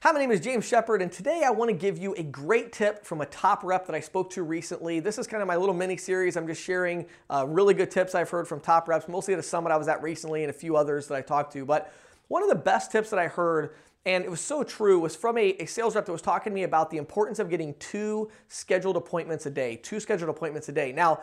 Hi, my name is James Shepherd, and today I want to give you a great tip from a top rep that I spoke to recently. This is kind of my little mini series. I'm just sharing really good tips I've heard from top reps, mostly at a summit I was at recently and a few others that I talked to. But one of the best tips that I heard, and it was so true, was from a sales rep that was talking to me about the importance of getting two scheduled appointments a day. Now,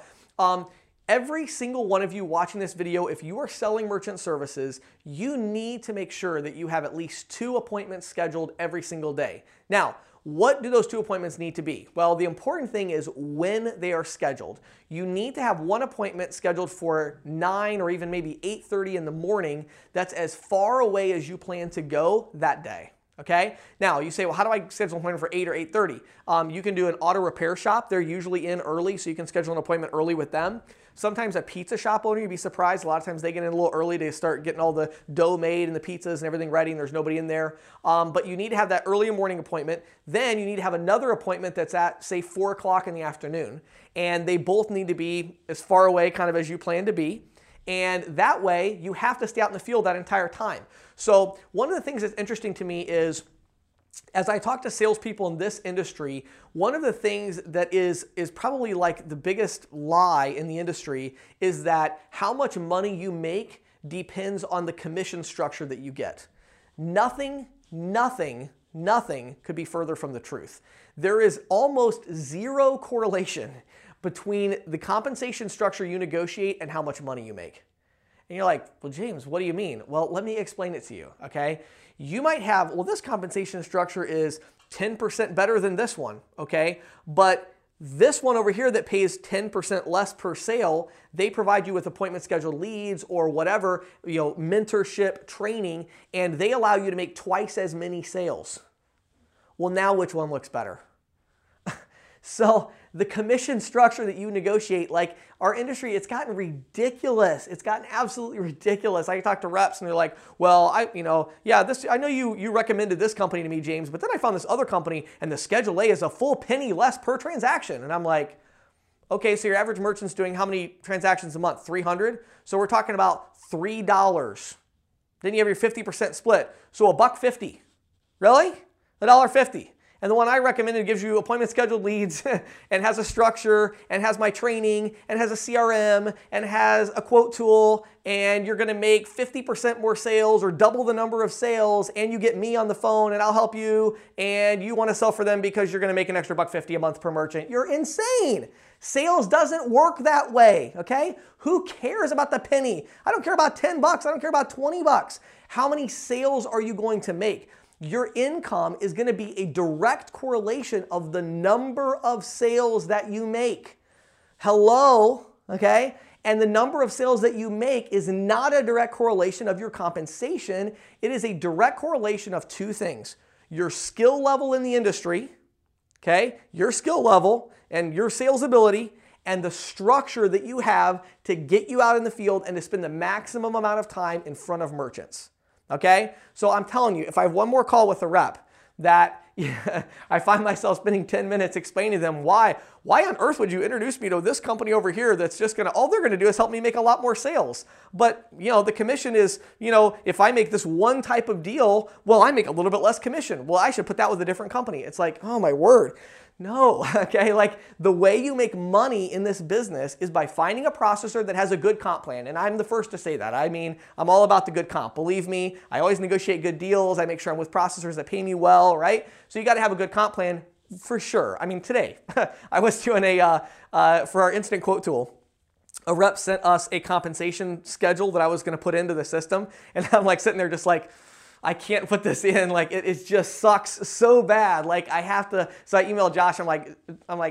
every single one of you watching this video, if you are selling merchant services, you need to make sure that you have at least 2 appointments scheduled every single day. Now, what do those 2 appointments need to be? Well, the important thing is when they are scheduled. You need to have 1 appointment scheduled for 9 or even maybe 8:30 in the morning. That's as far away as you plan to go that day. Okay? Now, you say, well, how do I schedule an appointment for 8 or 8:30? You can do an auto repair shop. They're usually in early, so you can schedule an appointment early with them. Sometimes a pizza shop owner, you'd be surprised. A lot of times they get in a little early to start getting all the dough made and the pizzas and everything ready, and there's nobody in there. But you need to have that early morning appointment. Then you need to have another appointment that's at, say, 4 o'clock in the afternoon. And they both need to be as far away kind of as you plan to be. And that way, you have to stay out in the field that entire time. So one of the things that's interesting to me is, as I talk to salespeople in this industry, one of the things that is probably like the biggest lie in the industry is that how much money you make depends on the commission structure that you get. Nothing could be further from the truth. There is almost zero correlation between the compensation structure you negotiate and how much money you make. And you're like, well, James, what do you mean? Well, let me explain it to you, okay? You might have, well, this compensation structure is 10% better than this one, okay? But this one over here that pays 10% less per sale, they provide you with appointment scheduled leads or whatever, you know, mentorship, training, and they allow you to make twice as many sales. Well, now which one looks better? So the commission structure that you negotiate, like our industry, it's gotten ridiculous. It's gotten absolutely ridiculous. I talk to reps and they're like, well, I know you recommended this company to me, James, but then I found this other company and the schedule A is a full penny less per transaction. And I'm like, okay, so your average merchant's doing how many transactions a month? 300? So we're talking about $3. Then you have your 50% split. So $1.50. Really? $1.50. And the one I recommended gives you appointment scheduled leads and has a structure and has my training and has a CRM and has a quote tool, and you're going to make 50% more sales or double the number of sales, and you get me on the phone and I'll help you, and you want to sell for them because you're going to make an extra $1.50 a month per merchant. You're insane. Sales doesn't work that way, okay? Who cares about the penny? I don't care about $10. I don't care about $20. How many sales are you going to make? Your income is going to be a direct correlation of the number of sales that you make. Hello, okay? And the number of sales that you make is not a direct correlation of your compensation. It is a direct correlation of 2 things. Your skill level in the industry, okay? Your skill level and your sales ability, and the structure that you have to get you out in the field and to spend the maximum amount of time in front of merchants. Okay, so I'm telling you, if I have one more call with a rep that I find myself spending 10 minutes explaining to them why on earth would you introduce me to this company over here that's just gonna, all they're gonna do is help me make a lot more sales. But you know, the commission is, you know, if I make this one type of deal, well, I make a little bit less commission. Well, I should put that with a different company. It's like, oh my word. No, okay, like the way you make money in this business is by finding a processor that has a good comp plan, and I'm the first to say that. I mean, I'm all about the good comp. Believe me, I always negotiate good deals. I make sure I'm with processors that pay me well, right? So you got to have a good comp plan for sure. I mean, today I was doing a, for our instant quote tool, a rep sent us a compensation schedule that I was going to put into the system, and I'm like sitting there just like, I can't put this in, like it just sucks so bad. Like I have to, so I emailed Josh, I'm like,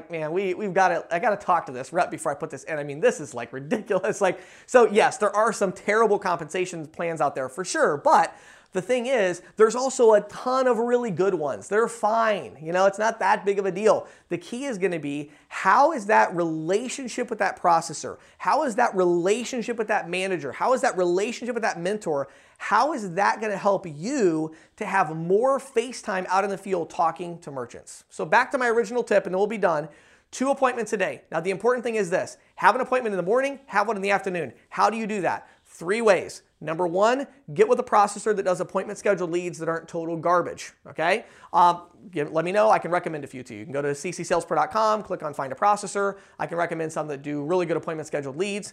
man, I gotta talk to this rep before I put this in. I mean, this is like ridiculous. Like, so yes, there are some terrible compensation plans out there for sure, but the thing is, there's also a ton of really good ones. They're fine, you know, it's not that big of a deal. The key is gonna be, how is that relationship with that processor? How is that relationship with that manager? How is that relationship with that mentor? How is that gonna help you to have more face time out in the field talking to merchants? So back to my original tip, and then we'll be done. 2 appointments a day. Now the important thing is this, have an appointment in the morning, have one in the afternoon. How do you do that? 3 ways. Number one, get with a processor that does appointment scheduled leads that aren't total garbage, okay? Let me know. I can recommend a few to you. You can go to ccsalespro.com, click on find a processor. I can recommend some that do really good appointment scheduled leads.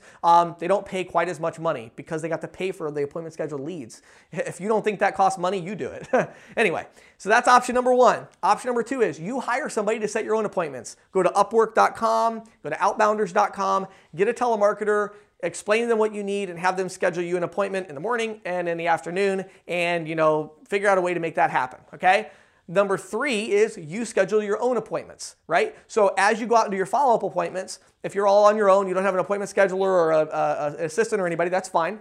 They don't pay quite as much money because they got to pay for the appointment scheduled leads. If you don't think that costs money, you do it. Anyway, so that's option number one. Option number two is you hire somebody to set your own appointments. Go to upwork.com, go to outbounders.com, get a telemarketer, explain to them what you need and have them schedule you an appointment in the morning and in the afternoon and, you know, figure out a way to make that happen, okay? Number three is you schedule your own appointments, right? So as you go out and do your follow-up appointments, if you're all on your own, you don't have an appointment scheduler or an assistant or anybody, that's fine.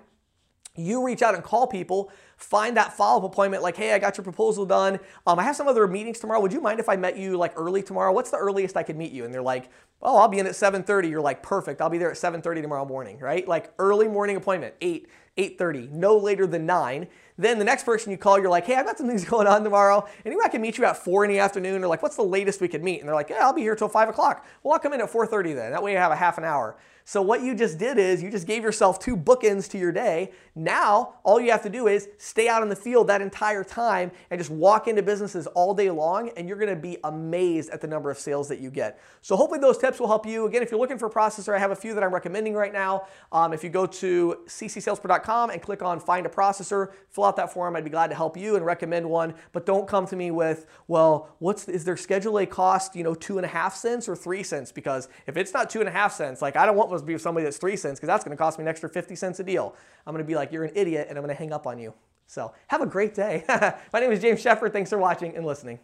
You reach out and call people, find that follow-up appointment like, hey, I got your proposal done. I have some other meetings tomorrow. Would you mind if I met you like early tomorrow? What's the earliest I could meet you? And they're like, oh, I'll be in at 7:30. You're like, perfect. I'll be there at 7:30 tomorrow morning, right? Like early morning appointment, 8:30, no later than 9. Then the next person you call, you're like, hey, I've got some things going on tomorrow. Anyway, I can meet you at 4 in the afternoon. Or like, what's the latest we could meet? And they're like, yeah, I'll be here till 5 o'clock. Well, I'll come in at 4:30 then. That way you have a half an hour. So what you just did is you just gave yourself two bookends to your day. Now, all you have to do is stay out in the field that entire time and just walk into businesses all day long, and you're going to be amazed at the number of sales that you get. So hopefully those tips will help you. Again, if you're looking for a processor, I have a few that I'm recommending right now. If you go to ccsalespro.com and click on find a processor, fill out that form. I'd be glad to help you and recommend one, but don't come to me with, well, is their Schedule A cost, you know, 2.5 cents or 3 cents? Because if it's not 2.5 cents, like I don't want to be with somebody that's 3 cents because that's going to cost me an extra 50 cents a deal. I'm going to be like, you're an idiot, and I'm going to hang up on you. So have a great day. My name is James Shepherd. Thanks for watching and listening.